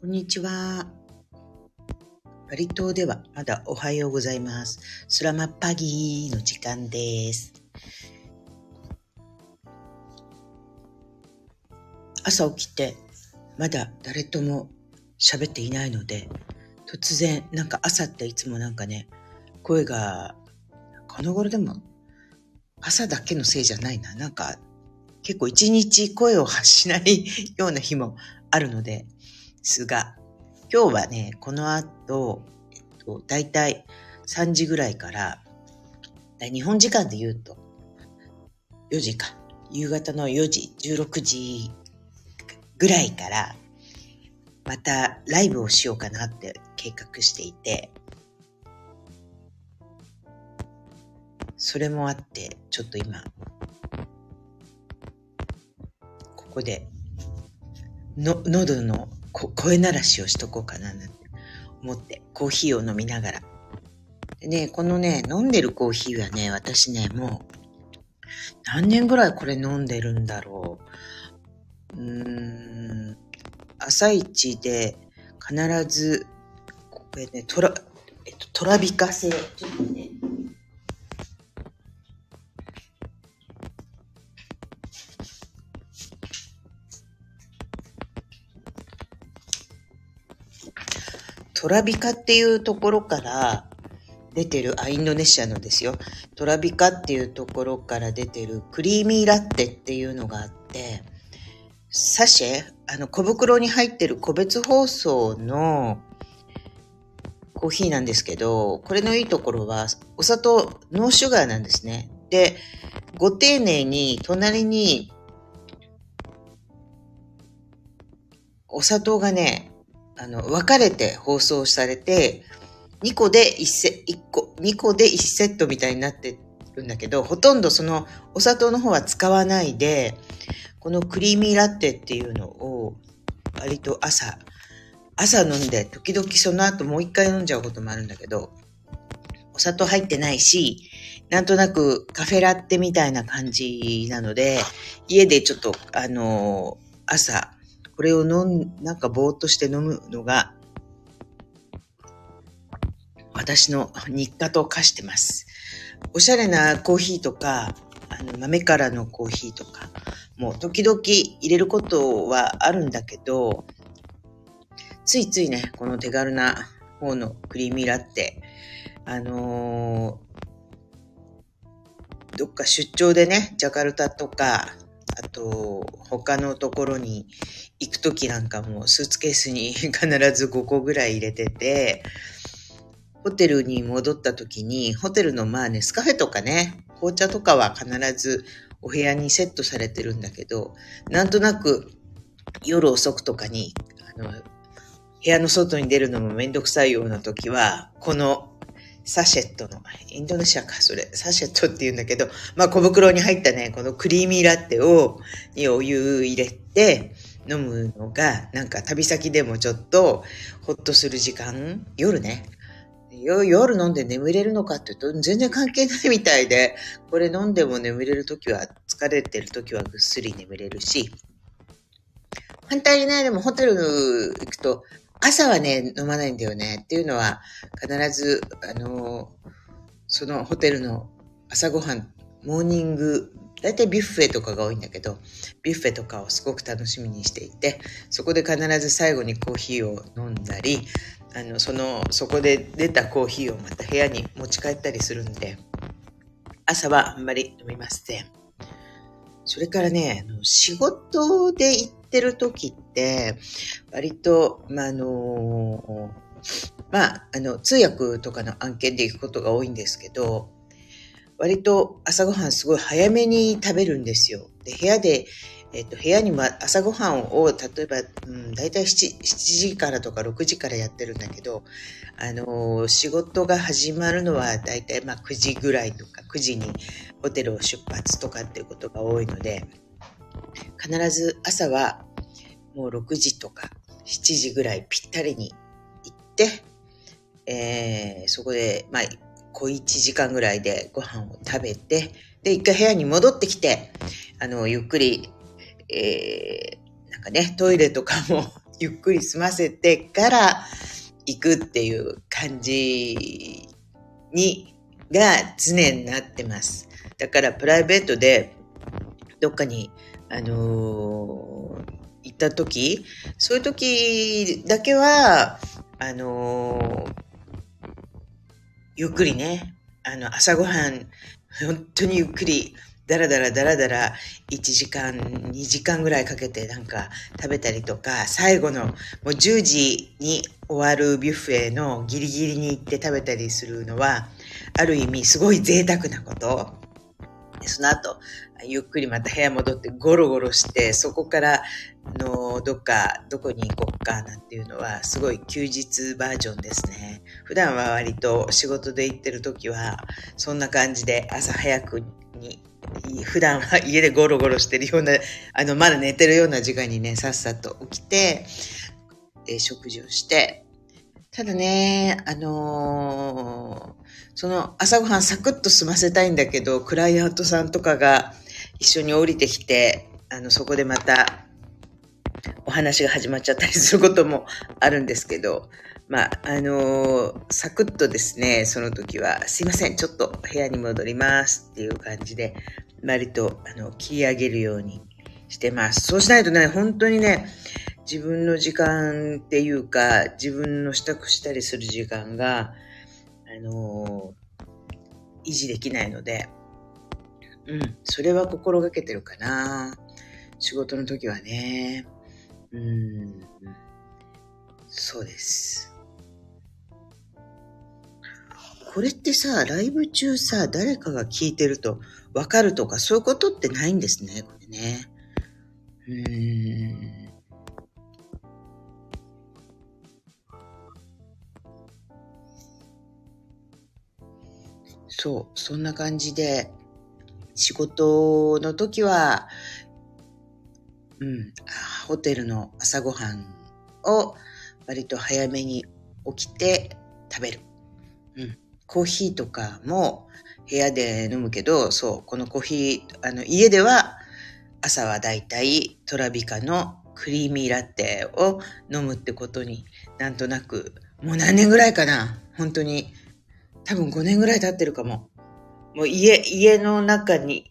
こんにちは。バリ島ではまだおはようございます。スラマッパギーの時間です。朝起きてまだ誰とも喋っていないので、突然なんか朝っていつもなんかね、声がこの頃でも朝だけのせいじゃないな。なんか結構一日声を発しないような日もあるので、ですが今日はねこの後、だいたい3時ぐらいから日本時間で言うと4時か夕方の4時16時ぐらいからまたライブをしようかなって計画していて、それもあってちょっと今ここでの喉の声ならしをしとこうかななんて思ってコーヒーを飲みながらでね、このね飲んでるコーヒーはね、私ねもう何年ぐらいこれ飲んでるんだろう。朝一で必ずこれねトラビカ製、ちょっとねトラビカっていうところから出てる、インドネシアのですよ。トラビカっていうところから出てるクリーミーラッテっていうのがあって、サシェ、小袋に入ってる個別包装のコーヒーなんですけど、これのいいところはお砂糖、ノーシュガーなんですね。で、ご丁寧に隣にお砂糖がね、分かれて包装されて、2個で1セットみたいになってるんだけど、ほとんどそのお砂糖の方は使わないで、このクリーミーラッテっていうのを割と朝飲んで、時々その後もう一回飲んじゃうこともあるんだけど、お砂糖入ってないし、なんとなくカフェラッテみたいな感じなので、家でちょっと朝、これをなんかぼーっとして飲むのが私の日課と化してます。おしゃれなコーヒーとか豆からのコーヒーとかもう時々入れることはあるんだけど、ついついねこの手軽な方のクリーミーラッテどっか出張でねジャカルタとかあと他のところに行くときなんかもスーツケースに必ず5個ぐらい入れてて、ホテルに戻ったときにホテルのまあネスカフェとかね紅茶とかは必ずお部屋にセットされてるんだけど、なんとなく夜遅くとかに部屋の外に出るのもめんどくさいようなときはこのサシェットの、インドネシアか、それ、サシェットって言うんだけど、まあ小袋に入ったね、このクリーミーラッテにお湯入れて飲むのが、なんか旅先でもちょっとほっとする時間、夜ね。夜飲んで眠れるのかって言うと全然関係ないみたいで、これ飲んでも眠れるときは、疲れてるときはぐっすり眠れるし、反対にね、でもホテル行くと、朝はね、飲まないんだよね。っていうのは、必ず、そのホテルの朝ごはん、モーニング、だいたいビュッフェとかが多いんだけど、ビュッフェとかをすごく楽しみにしていて、そこで必ず最後にコーヒーを飲んだり、そこで出たコーヒーをまた部屋に持ち帰ったりするんで、朝はあんまり飲みません。それからね、仕事で行ってる時って、割と、通訳とかの案件で行くことが多いんですけど、割と朝ごはんすごい早めに食べるんですよ。で、部屋にも朝ごはんを、例えば、だいたい7時からとか6時からやってるんだけど、仕事が始まるのはだいたい9時ぐらいとか、9時にホテルを出発とかっていうことが多いので、必ず朝はもう6時とか7時ぐらいぴったりに行って、そこで、小1時間ぐらいでご飯を食べて、で、一回部屋に戻ってきて、ゆっくり、トイレとかもゆっくり済ませてから行くっていう感じにが常になってます。だからプライベートでどっかに行った時、そういう時だけはゆっくりね、朝ごはん本当にゆっくりだらだら1時間2時間ぐらいかけてなんか食べたりとか、最後のもう10時に終わるビュッフェのギリギリに行って食べたりするのはある意味すごい贅沢なこと。その後ゆっくりまた部屋戻ってゴロゴロして、そこからどこに行こっかなんていうのはすごい休日バージョンですね。普段は割と仕事で行ってる時はそんな感じで、朝早くに普段は家でゴロゴロしてるようなまだ寝てるような時間にね、さっさと起きて食事をして、ただねその朝ごはんサクッと済ませたいんだけど、クライアントさんとかが一緒に降りてきてそこでまたお話が始まっちゃったりすることもあるんですけど、サクッとですね、その時はすいませんちょっと部屋に戻りますっていう感じで割と切り上げるようにしてます。そうしないとね、本当にね、自分の時間っていうか自分の支度したりする時間が維持できないので、それは心がけてるかな、仕事の時はね。そうです。これってさ、ライブ中さ誰かが聞いてると分かるとかそういうことってないんですね、これね。そう、そんな感じで仕事の時はホテルの朝ごはんを割と早めに起きて食べる。コーヒーとかも部屋で飲むけど、そう、このコーヒー、家では朝はだいたいトラビカのクリーミーラテを飲むってことに、なんとなく、もう何年ぐらいかな、本当に多分5年ぐらい経ってるかも。もう家の中に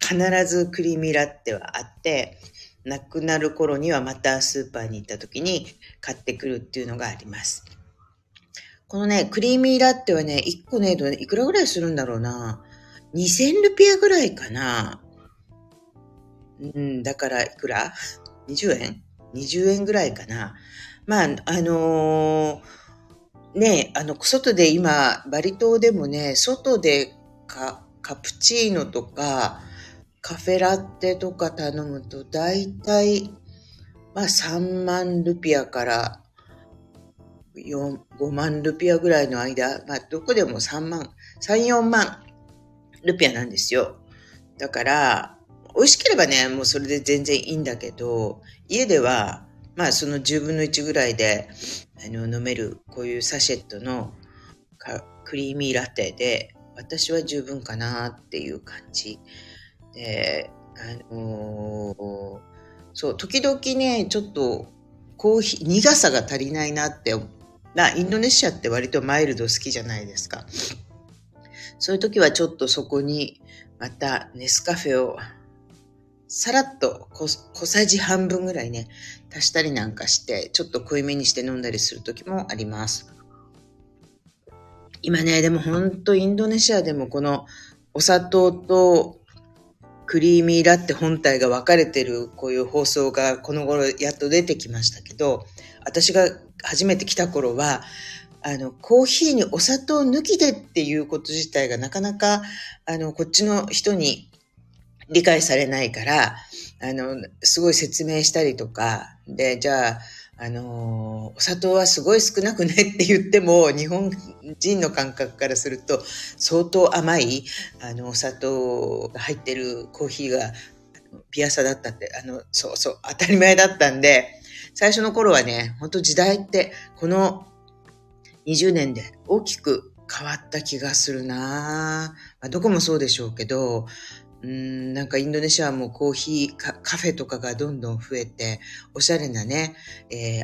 必ずクリーミーラテはあって、なくなる頃にはまたスーパーに行った時に買ってくるっていうのがあります。このね、クリーミーラテはね、1個ね、いくらぐらいするんだろうな。2000ルピアぐらいかな。だからいくら ?20 円 ?20 円ぐらいかな。ね、外で今、バリ島でもね、外でカプチーノとか、カフェラテとか頼むとだいたい3万ルピアから5万ルピアぐらいの間、どこでも3、4万ルピアなんですよ。だから美味しければね、もうそれで全然いいんだけど、家ではその10分の1ぐらいで飲めるこういうサシェットのクリーミーラテで私は十分かなっていう感じ。そう、時々ね、ちょっとコーヒー苦さが足りないなって、インドネシアって割とマイルド好きじゃないですか。そういう時はちょっとそこにまたネスカフェをさらっと小さじ半分ぐらいね足したりなんかして、ちょっと濃いめにして飲んだりする時もあります。今ね、でもほんとインドネシアでもこのお砂糖とクリーミーラテ本体が分かれてるこういう放送がこの頃やっと出てきましたけど、私が初めて来た頃はコーヒーにお砂糖抜きでっていうこと自体がなかなかこっちの人に理解されないから、すごい説明したりとかで、じゃあお砂糖はすごい少なくねって言っても、日本人の感覚からすると相当甘いお砂糖が入ってるコーヒーがピアサだったって、当たり前だったんで、最初の頃はね、本当時代ってこの20年で大きく変わった気がするな。どこもそうでしょうけど、なんかインドネシアもコーヒーカフェとかがどんどん増えて、おしゃれなね、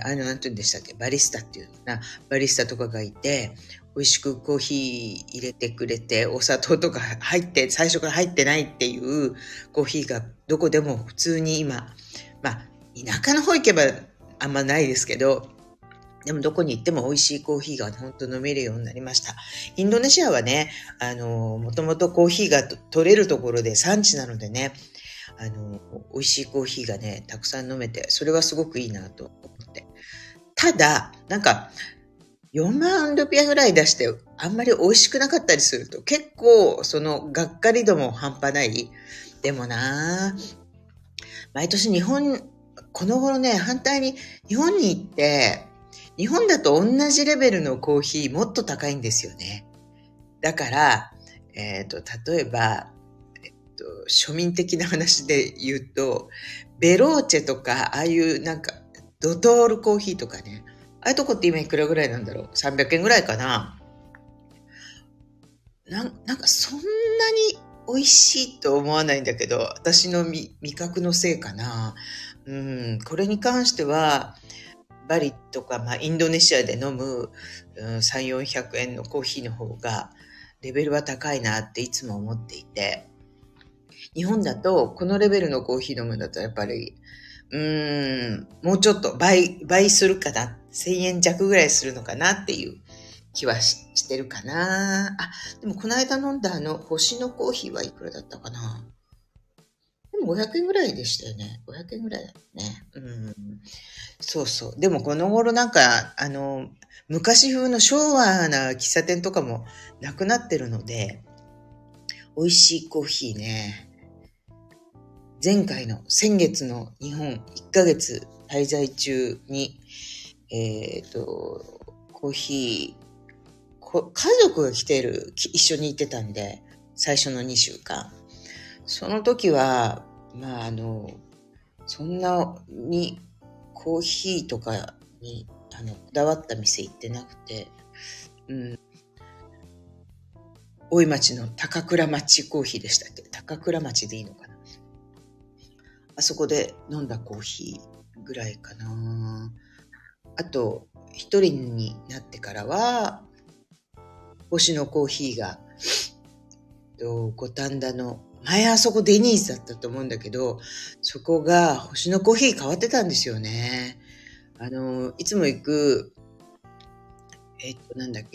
なんて言うんでしたっけ、バリスタっていうな、バリスタとかがいて、美味しくコーヒー入れてくれて、お砂糖とか入って、最初から入ってないっていうコーヒーがどこでも普通に今、田舎の方行けばあんまないですけど、でもどこに行っても美味しいコーヒーが本当飲めるようになりました。インドネシアはね、もともとコーヒーが取れるところで産地なのでね、美味しいコーヒーがね、たくさん飲めて、それはすごくいいなと思って。ただ、なんか、4万ルピアぐらい出してあんまり美味しくなかったりすると、結構そのがっかり度も半端ない。でもなぁ、毎年日本、この頃ね、反対に日本に行って、日本だと同じレベルのコーヒーもっと高いんですよね。だから、例えば、庶民的な話で言うと、ベローチェとか、ああいうなんかドトールコーヒーとかね、ああいうとこって今いくらぐらいなんだろう ?300 円ぐらいかな。なんかそんなに美味しいと思わないんだけど、私の味覚のせいかな。これに関しては、バリとか、インドネシアで飲む、3、400円のコーヒーの方がレベルは高いなっていつも思っていて、日本だとこのレベルのコーヒー飲むんだとやっぱりもうちょっと倍するかな、1000円弱ぐらいするのかなっていう気はしてるかな。あ、でもこの間飲んだ星のコーヒーはいくらだったかな。500円ぐらいでしたよね。500円ぐらいだね。そうそう。でもこの頃なんか、昔風の昭和な喫茶店とかもなくなってるので、美味しいコーヒーね。前回の先月の日本1ヶ月滞在中に、コーヒー、家族が来てる、一緒に行ってたんで、最初の2週間。その時は、そんなにコーヒーとかにこだわった店行ってなくて、大井町の高倉町コーヒーでしたっけ？高倉町でいいのかな？あそこで飲んだコーヒーぐらいかな。あと、一人になってからは、星のコーヒーが、五反田の前あそこデニーズだったと思うんだけど、そこが星のコーヒー変わってたんですよね。いつも行く、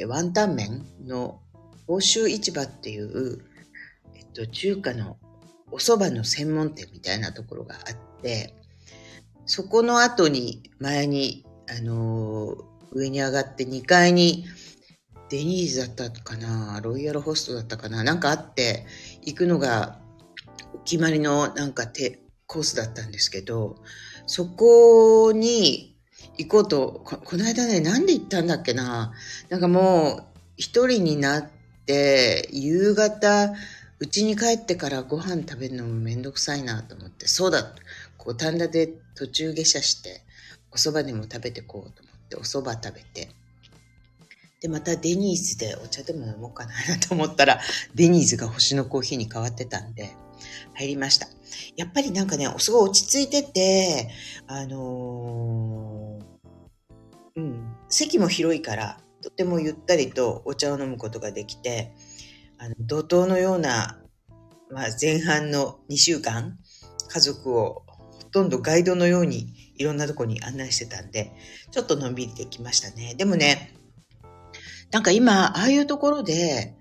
ワンタン麺の房州市場っていう、中華のお蕎麦の専門店みたいなところがあって、そこの後に、前に、上に上がって2階に、デニーズだったかな、ロイヤルホストだったかな、なんかあって、行くのがお決まりのなんかコースだったんですけど、そこに行こうと、この間ね、なんで行ったんだっけな、なんかもう一人になって、夕方、家に帰ってからご飯食べるのもめんどくさいなと思って、そうだ、五反田で途中下車して、お蕎麦でも食べてこうと思って、お蕎麦食べて、で、またデニーズでお茶でも飲もうかなと思ったら、デニーズが星のコーヒーに変わってたんで、入りました。やっぱりなんかね、すごい落ち着いてて、席も広いから、とてもゆったりとお茶を飲むことができて、怒涛のような、前半の2週間、家族をほとんどガイドのようにいろんなとこに案内してたんで、ちょっとのんびりできましたね。でもね、なんか今、ああいうところで、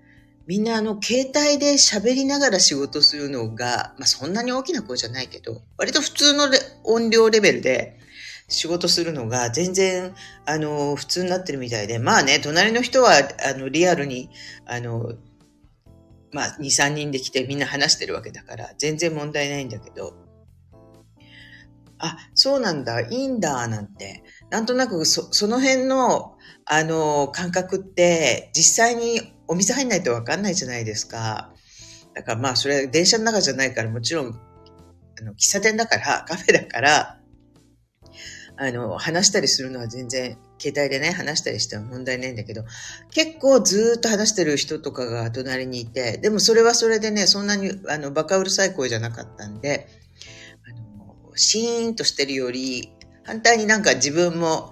みんな携帯で喋りながら仕事するのが、そんなに大きな声じゃないけど、割と普通の音量レベルで仕事するのが全然、普通になってるみたいで、隣の人は、リアルに、2、3人で来てみんな話してるわけだから、全然問題ないんだけど、あ、そうなんだ、いいんだ、なんて、なんとなくその辺の、感覚って実際にお店入んないと分かんないじゃないですか。だからそれは電車の中じゃないから、もちろん、喫茶店だから、カフェだから、話したりするのは全然携帯でね話したりしては問題ないんだけど、結構ずーっと話してる人とかが隣にいて、でもそれはそれでね、そんなにバカうるさい声じゃなかったんで、シーンとしてるより反対になんか自分も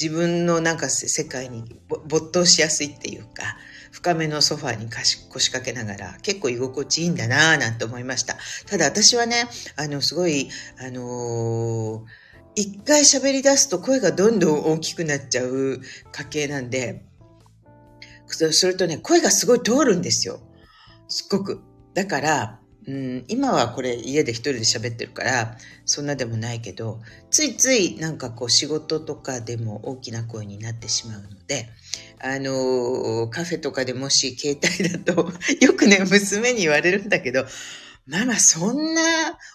自分のなんか世界に没頭しやすいっていうか、深めのソファーに腰掛けながら結構居心地いいんだなぁなんて思いました。ただ私はね、すごい一回喋り出すと声がどんどん大きくなっちゃう家系なんで、それとね、声がすごい通るんですよ。すっごく。だから、今はこれ家で一人で喋ってるから、そんなでもないけど、ついついなんかこう仕事とかでも大きな声になってしまうので、カフェとかでもし携帯だと、よくね、娘に言われるんだけど、ママそんな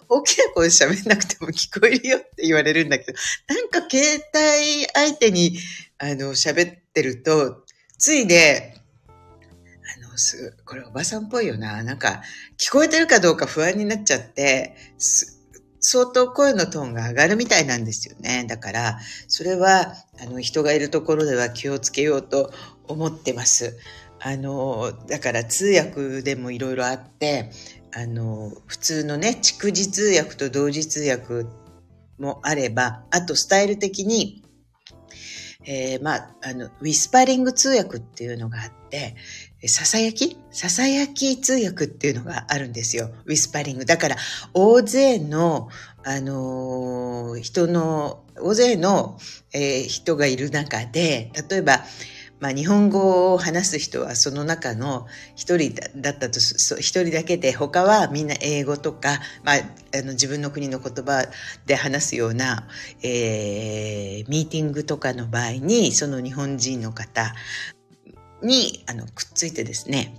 大きな声喋んなくても聞こえるよって言われるんだけど、なんか携帯相手に喋ってると、ついで、これおばさんっぽいよな、なんか聞こえてるかどうか不安になっちゃって、相当声のトーンが上がるみたいなんですよね。だから、それは人がいるところでは気をつけようと思ってます。だから通訳でもいろいろあって、普通のね、逐次通訳と同時通訳もあれば、あとスタイル的に、ウィスパリング通訳っていうのがあって、ささやき通訳っていうのがあるんですよ。ウィスパリング。だから、大勢の人がいる中で、例えば、日本語を話す人はその中の一人だったと、一人だけで、他はみんな英語とか、自分の国の言葉で話すような、ミーティングとかの場合に、その日本人の方にくっついてですね、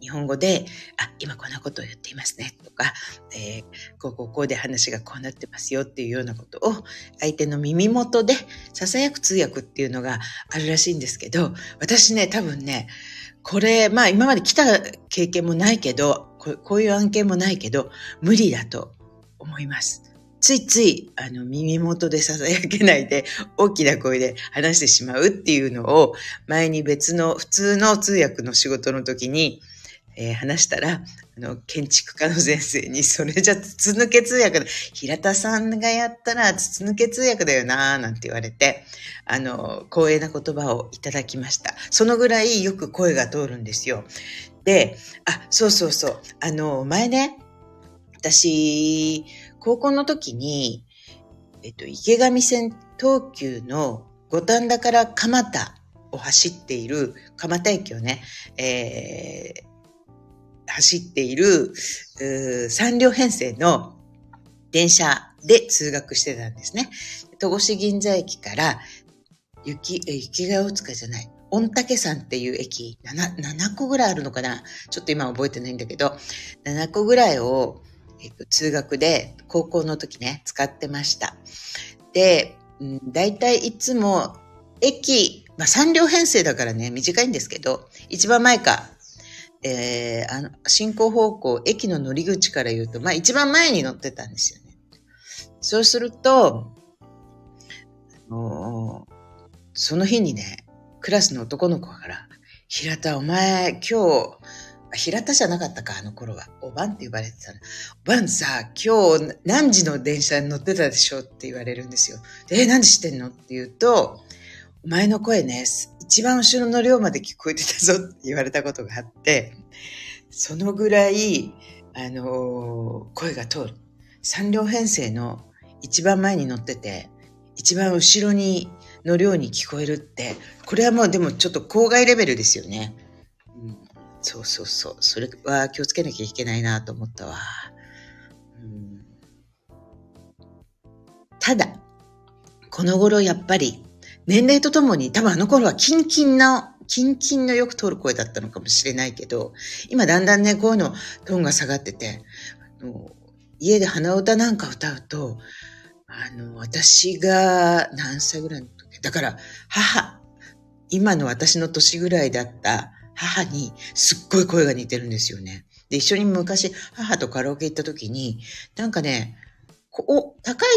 日本語で、今こんなことを言っていますねとか、こうで話がこうなってますよっていうようなことを相手の耳元で囁く通訳っていうのがあるらしいんですけど、私ね、多分ね、これ、今まで来た経験もないけど、こういう案件もないけど、無理だと思います。ついつい耳元で囁けないで大きな声で話してしまうっていうのを、前に別の普通の通訳の仕事の時に話したら、建築家の先生に、それじゃ筒抜け通訳だ。平田さんがやったら筒抜け通訳だよなぁ、なんて言われて、光栄な言葉をいただきました。そのぐらいよく声が通るんですよ。で、そうそう。前ね、私、高校の時に、池上線東急の五反田から蒲田を走っている、蒲田駅をね、走っている3両編成の電車で通学してたんですね。戸越銀座駅から雪ヶ丘じゃない、御嶽山っていう駅、7個ぐらいあるのかな、ちょっと今覚えてないんだけど、7個ぐらいを、通学で高校の時ね使ってました。で、だいたいいつも駅、3両編成だからね短いんですけど、一番前か進行方向、駅の乗り口から言うと、一番前に乗ってたんですよね。そうすると、その日にね、クラスの男の子から、平田、お前、今日、平田じゃなかったか、あの頃は。おばんって呼ばれてたの。おばんさ、今日何時の電車に乗ってたでしょって言われるんですよ。で、何時してんのって言うと、お前の声ね、一番後ろの寮まで聞こえてたぞって言われたことがあって、そのぐらい、声が通る。3両編成の一番前に乗ってて、一番後ろにの寮に聞こえるって、これはもうでもちょっと郊外レベルですよね。そう。それは気をつけなきゃいけないなと思ったわ。ただ、この頃やっぱり、年齢とともに、多分あの頃はキンキンのよく通る声だったのかもしれないけど、今だんだんね、声のトーンが下がってて、家で鼻歌なんか歌うと、私が何歳ぐらいの時、だから今の私の年ぐらいだった母にすっごい声が似てるんですよね。で、一緒に昔母とカラオケ行った時に、なんかね、高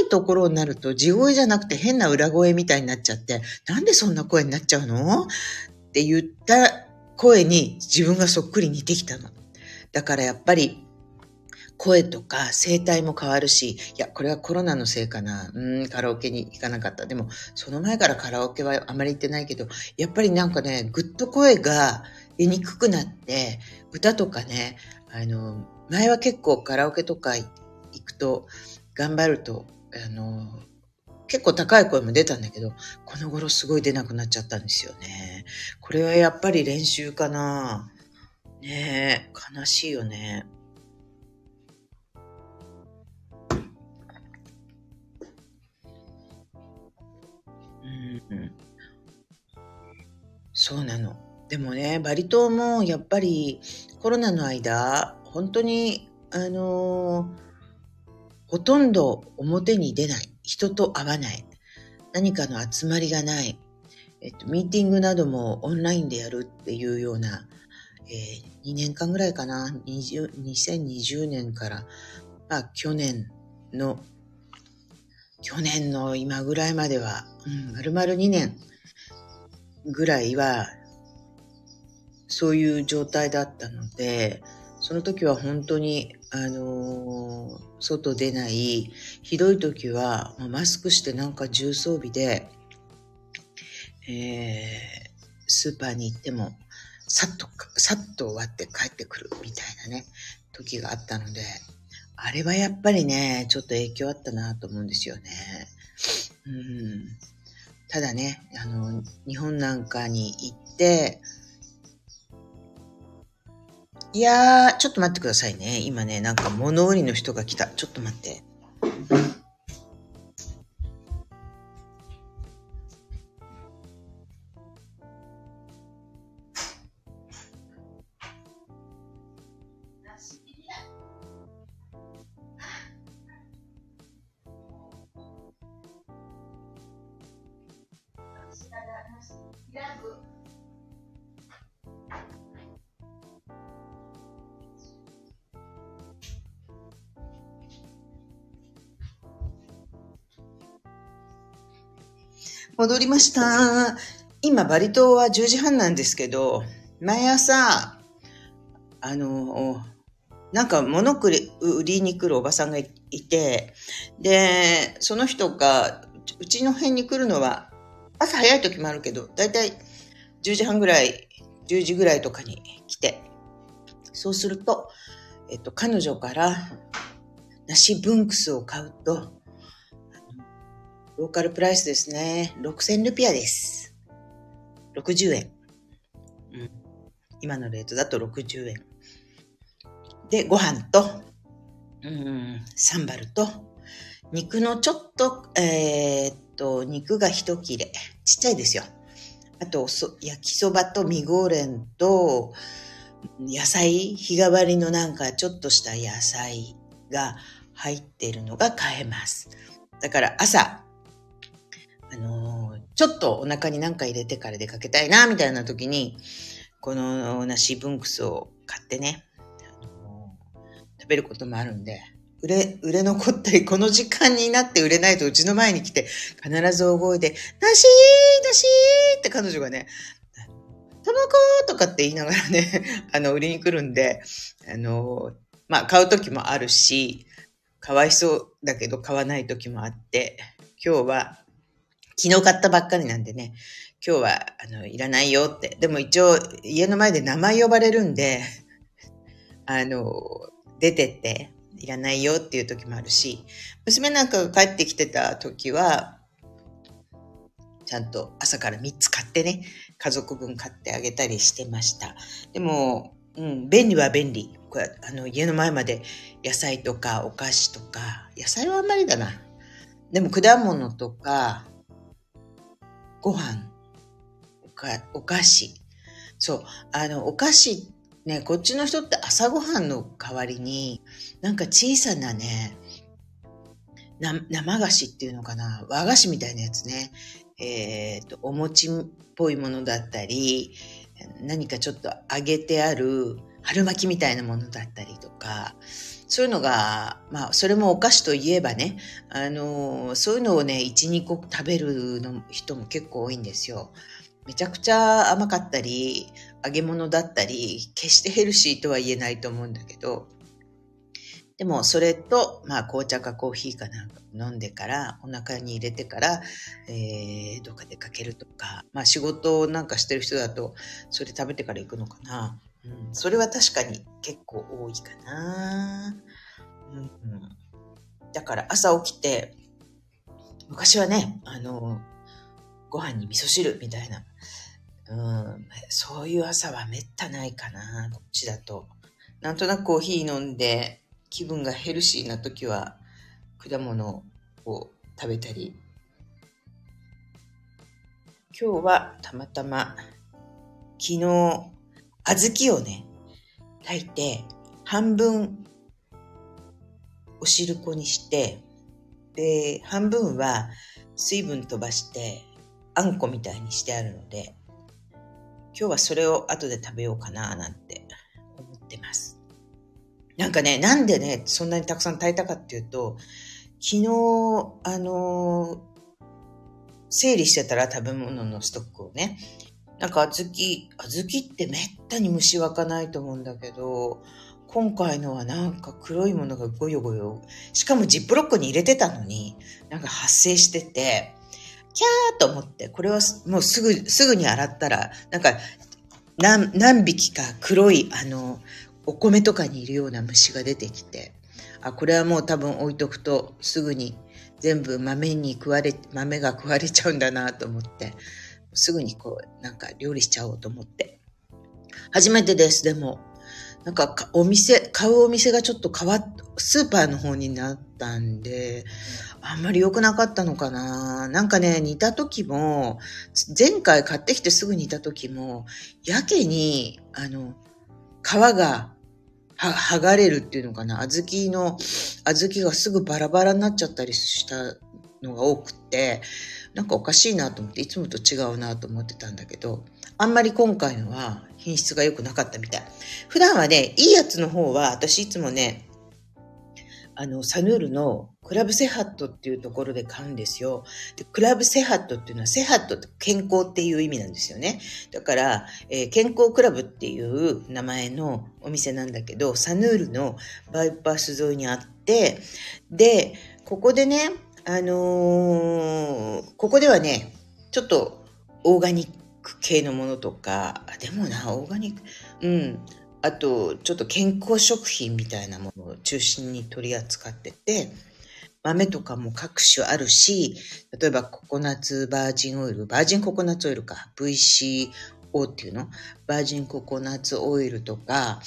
いところになると地声じゃなくて変な裏声みたいになっちゃって、なんでそんな声になっちゃうのって言った声に自分がそっくり似てきたの。だからやっぱり声とか声帯も変わるし、いや、これはコロナのせいかな。カラオケに行かなかった。でも、その前からカラオケはあまり行ってないけど、やっぱりなんかね、ぐっと声が出にくくなって、歌とかね、前は結構カラオケとか行くと、頑張ると、結構高い声も出たんだけど、この頃すごい出なくなっちゃったんですよね。これはやっぱり練習かな。ねえ、悲しいよね。うん、そうなの。でもね、バリ島もやっぱりコロナの間、本当に、ほとんど表に出ない。人と会わない。何かの集まりがない。ミーティングなどもオンラインでやるっていうような、2年間ぐらいかな。2020年から、まあ、去年の今ぐらいまでは、丸々2年ぐらいは、そういう状態だったので、その時は本当に、外出ない、ひどい時は、マスクしてなんか重装備で、スーパーに行っても、さっと終わって帰ってくるみたいなね、時があったので、あれはやっぱりね、ちょっと影響あったなと思うんですよね。ただね、日本なんかに行って、いやー、ちょっと待ってくださいね。今ね、なんか物売りの人が来た。ちょっと待って。戻りました。今、バリ島は10時半なんですけど、毎朝、なんか物売りに来るおばさんがいて、で、その人が、うちの辺に来るのは、朝早い時もあるけど、だいたい10時半ぐらい、10時ぐらいとかに来て、そうすると、彼女から、梨ブンクスを買うと、ローカルプライスですね。6000ルピアです。60円。今のレートだと60円。で、ご飯と、サンバルと、肉のちょっと、肉が一切れ。ちっちゃいですよ。あと、焼きそばとミゴーレンと、野菜、日替わりのなんかちょっとした野菜が入っているのが買えます。だから朝、ちょっとお腹に何か入れてから出かけたいなみたいな時にこの梨ブンクスを買ってね、食べることもあるんで、売れ残ったりこの時間になって売れないとうちの前に来て必ず大声で梨って彼女がね、タバコとかって言いながらね売りに来るんで、まあ買う時もあるし、かわいそうだけど買わない時もあって、今日は昨日買ったばっかりなんでね、今日は、いらないよって。でも一応、家の前で名前呼ばれるんで、出てって、いらないよっていう時もあるし、娘なんかが帰ってきてた時は、ちゃんと朝から3つ買ってね、家族分買ってあげたりしてました。でも、便利は便利。これ家の前まで野菜とかお菓子とか、野菜はあんまりだな。でも果物とか、ご飯、お菓子。そう、お菓子ね、こっちの人って朝ごはんの代わりに、なんか小さなね、生菓子っていうのかな、和菓子みたいなやつね。お餅っぽいものだったり、何かちょっと揚げてある春巻きみたいなものだったりとか、そういうのが、まあ、それもお菓子といえばね、そういうのをね、1、2個食べるの人も結構多いんですよ。めちゃくちゃ甘かったり、揚げ物だったり、決してヘルシーとは言えないと思うんだけど、でもそれと、まあ、紅茶かコーヒーかなんか飲んでから、お腹に入れてから、どっか出かけるとか、まあ、仕事なんかしてる人だと、それ食べてから行くのかな。うん、それは確かに結構多いかな、うんうん、だから朝起きて、昔はね、ご飯に味噌汁みたいな、うん、そういう朝はめったないかな、こっちだと。なんとなくコーヒー飲んで気分がヘルシーな時は果物を食べたり、今日はたまたま昨日小豆をね、炊いて半分お汁粉にして、で半分は水分飛ばしてあんこみたいにしてあるので、今日はそれを後で食べようかななんて思ってます。なんかね、なんでねそんなにたくさん炊いたかっていうと、昨日整理してたら食べ物のストックをね、なんか小豆ってめったに虫湧かないと思うんだけど、今回のはなんか黒いものがゴヨゴヨ、しかもジップロックに入れてたのに、なんか発生してて、キャーと思って、これはもうすぐに洗ったら、なんか何匹か黒いお米とかにいるような虫が出てきて、あ、これはもう多分置いとくとすぐに全部豆が食われちゃうんだなと思って、すぐにこうなんか料理しちゃおうと思って、初めてです。でもなんか買うお店がちょっとスーパーの方になったんで、あんまり良くなかったのかな。なんかね、煮た時も前回買ってきてすぐ煮た時もやけに皮が剥がれるっていうのかな、小豆がすぐバラバラになっちゃったりしたのが多くて、なんかおかしいなと思って、いつもと違うなと思ってたんだけど、あんまり今回のは品質が良くなかったみたい。普段はね、いいやつの方は、私いつもね、サヌールのクラブセハットっていうところで買うんですよ。で、クラブセハットっていうのは、セハットって健康っていう意味なんですよね。だから、健康クラブっていう名前のお店なんだけど、サヌールのバイパス沿いにあって、で、ここでね、ここではね、ちょっとオーガニック系のものとか、でもな、オーガニック、うん、あとちょっと健康食品みたいなものを中心に取り扱ってて、豆とかも各種あるし、例えばバージンココナッツオイルか、VCO っていうの、バージンココナッツオイルとか、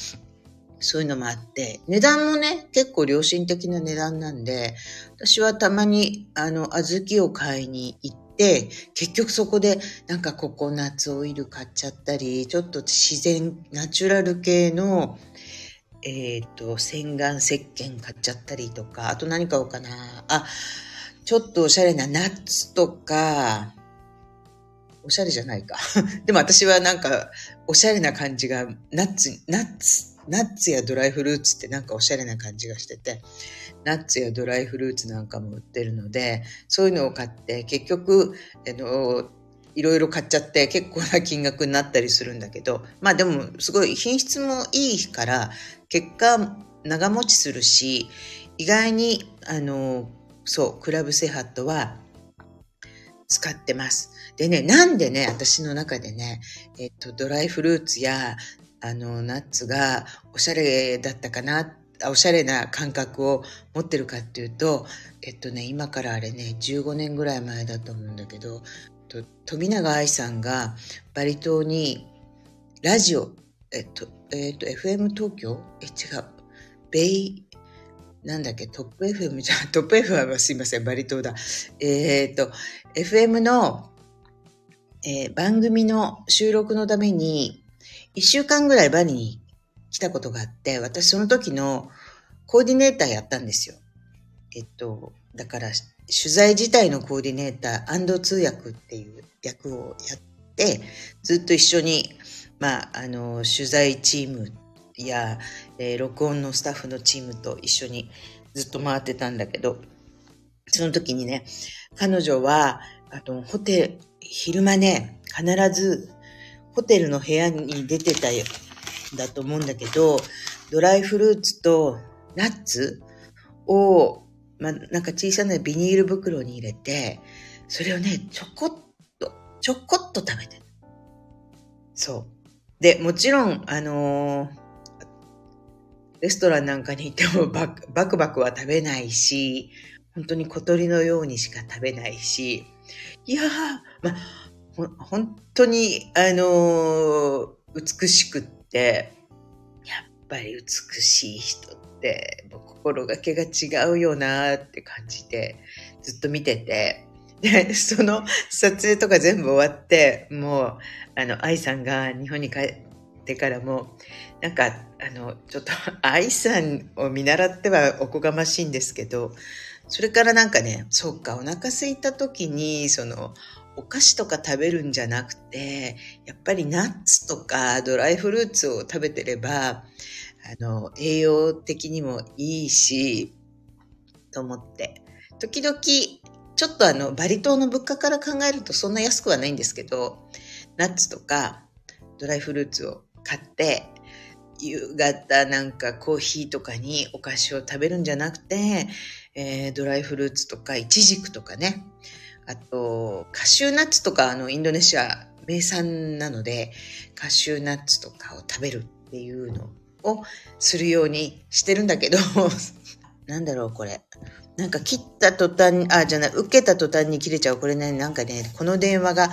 そういうのもあって、値段もね、結構良心的な値段なんで、私はたまに、小豆を買いに行って、結局そこで、なんかココナッツオイル買っちゃったり、ちょっと自然、ナチュラル系の、洗顔石鹸買っちゃったりとか、あと何買おうかな。あ、ちょっとおしゃれなナッツとか、おしゃれじゃないか。でも私はなんか、おしゃれな感じが、ナッツやドライフルーツってなんかおしゃれな感じがしてて、ナッツやドライフルーツなんかも売ってるので、そういうのを買って結局いろいろ買っちゃって結構な金額になったりするんだけど、まあでもすごい品質もいいから結果長持ちするし、意外にそうクラブセハットは使ってます。でね、なんでね、私の中でね、ドライフルーツやナッツがおしゃれだったかな、おしゃれな感覚を持ってるかっていうと、今からあれね、15年ぐらい前だと思うんだけど、富永愛さんがバリ島にラジオ、FM 東京？違う。なんだっけ、トップ FM じゃ、トップ FM はすいません、バリ島だ。FM の、番組の収録のために、一週間ぐらいバリに来たことがあって、私その時のコーディネーターやったんですよ。だから取材自体のコーディネーター&通訳っていう役をやって、ずっと一緒に、まあ、取材チームや、録音のスタッフのチームと一緒にずっと回ってたんだけど、その時にね、彼女はホテル、昼間ね、必ずホテルの部屋に出てたんだと思うんだけど、ドライフルーツとナッツを、なんか小さなビニール袋に入れて、それをね、ちょこっと食べてる。そう。で、もちろん、レストランなんかに行ってもバクバクは食べないし、本当に小鳥のようにしか食べないし、いやー、本当に、美しくって、やっぱり美しい人って、心がけが違うよなーって感じて、ずっと見てて、で、その撮影とか全部終わって、もう、愛さんが日本に帰ってからも、なんか、ちょっと愛さんを見習ってはおこがましいんですけど、それからなんかね、そうか、お腹空いた時に、お菓子とか食べるんじゃなくて、やっぱりナッツとかドライフルーツを食べてれば、栄養的にもいいし、と思って、時々、ちょっとバリ島の物価から考えるとそんな安くはないんですけど、ナッツとかドライフルーツを買って、夕方なんかコーヒーとかにお菓子を食べるんじゃなくて、ドライフルーツとかイチジクとかね、あとカシューナッツとかインドネシア名産なので、カシューナッツとかを食べるっていうのをするようにしてるんだけど、なんだろうこれ。なんか受けた途端に切れちゃう。これね、なんかね、この電話が、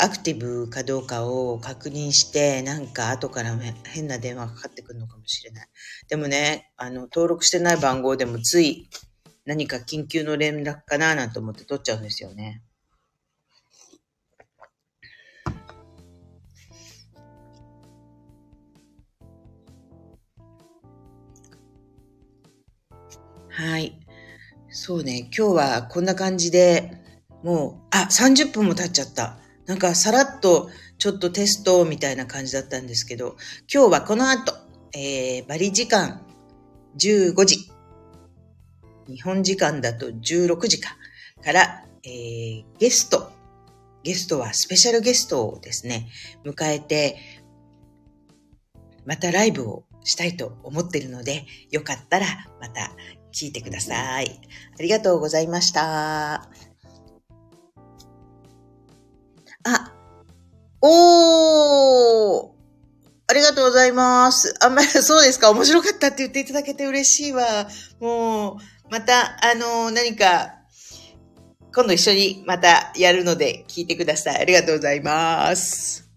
アクティブかどうかを確認して、なんか後から変な電話がかかってくるのかもしれない。でもね、登録してない番号でもつい何か緊急の連絡かななんて思って取っちゃうんですよね。はい。そうね、今日はこんな感じで、もう、30分も経っちゃった。なんかさらっとちょっとテストみたいな感じだったんですけど、今日はこの後、バリ時間15時、日本時間だと16時から、ゲストはスペシャルゲストをですね、迎えて、またライブをしたいと思っているので、よかったらまた聞いてください。ありがとうございました。ありがとうございます。そうですか、面白かったって言っていただけて嬉しいわ。もう、また、何か、今度一緒にまたやるので聞いてください。ありがとうございます。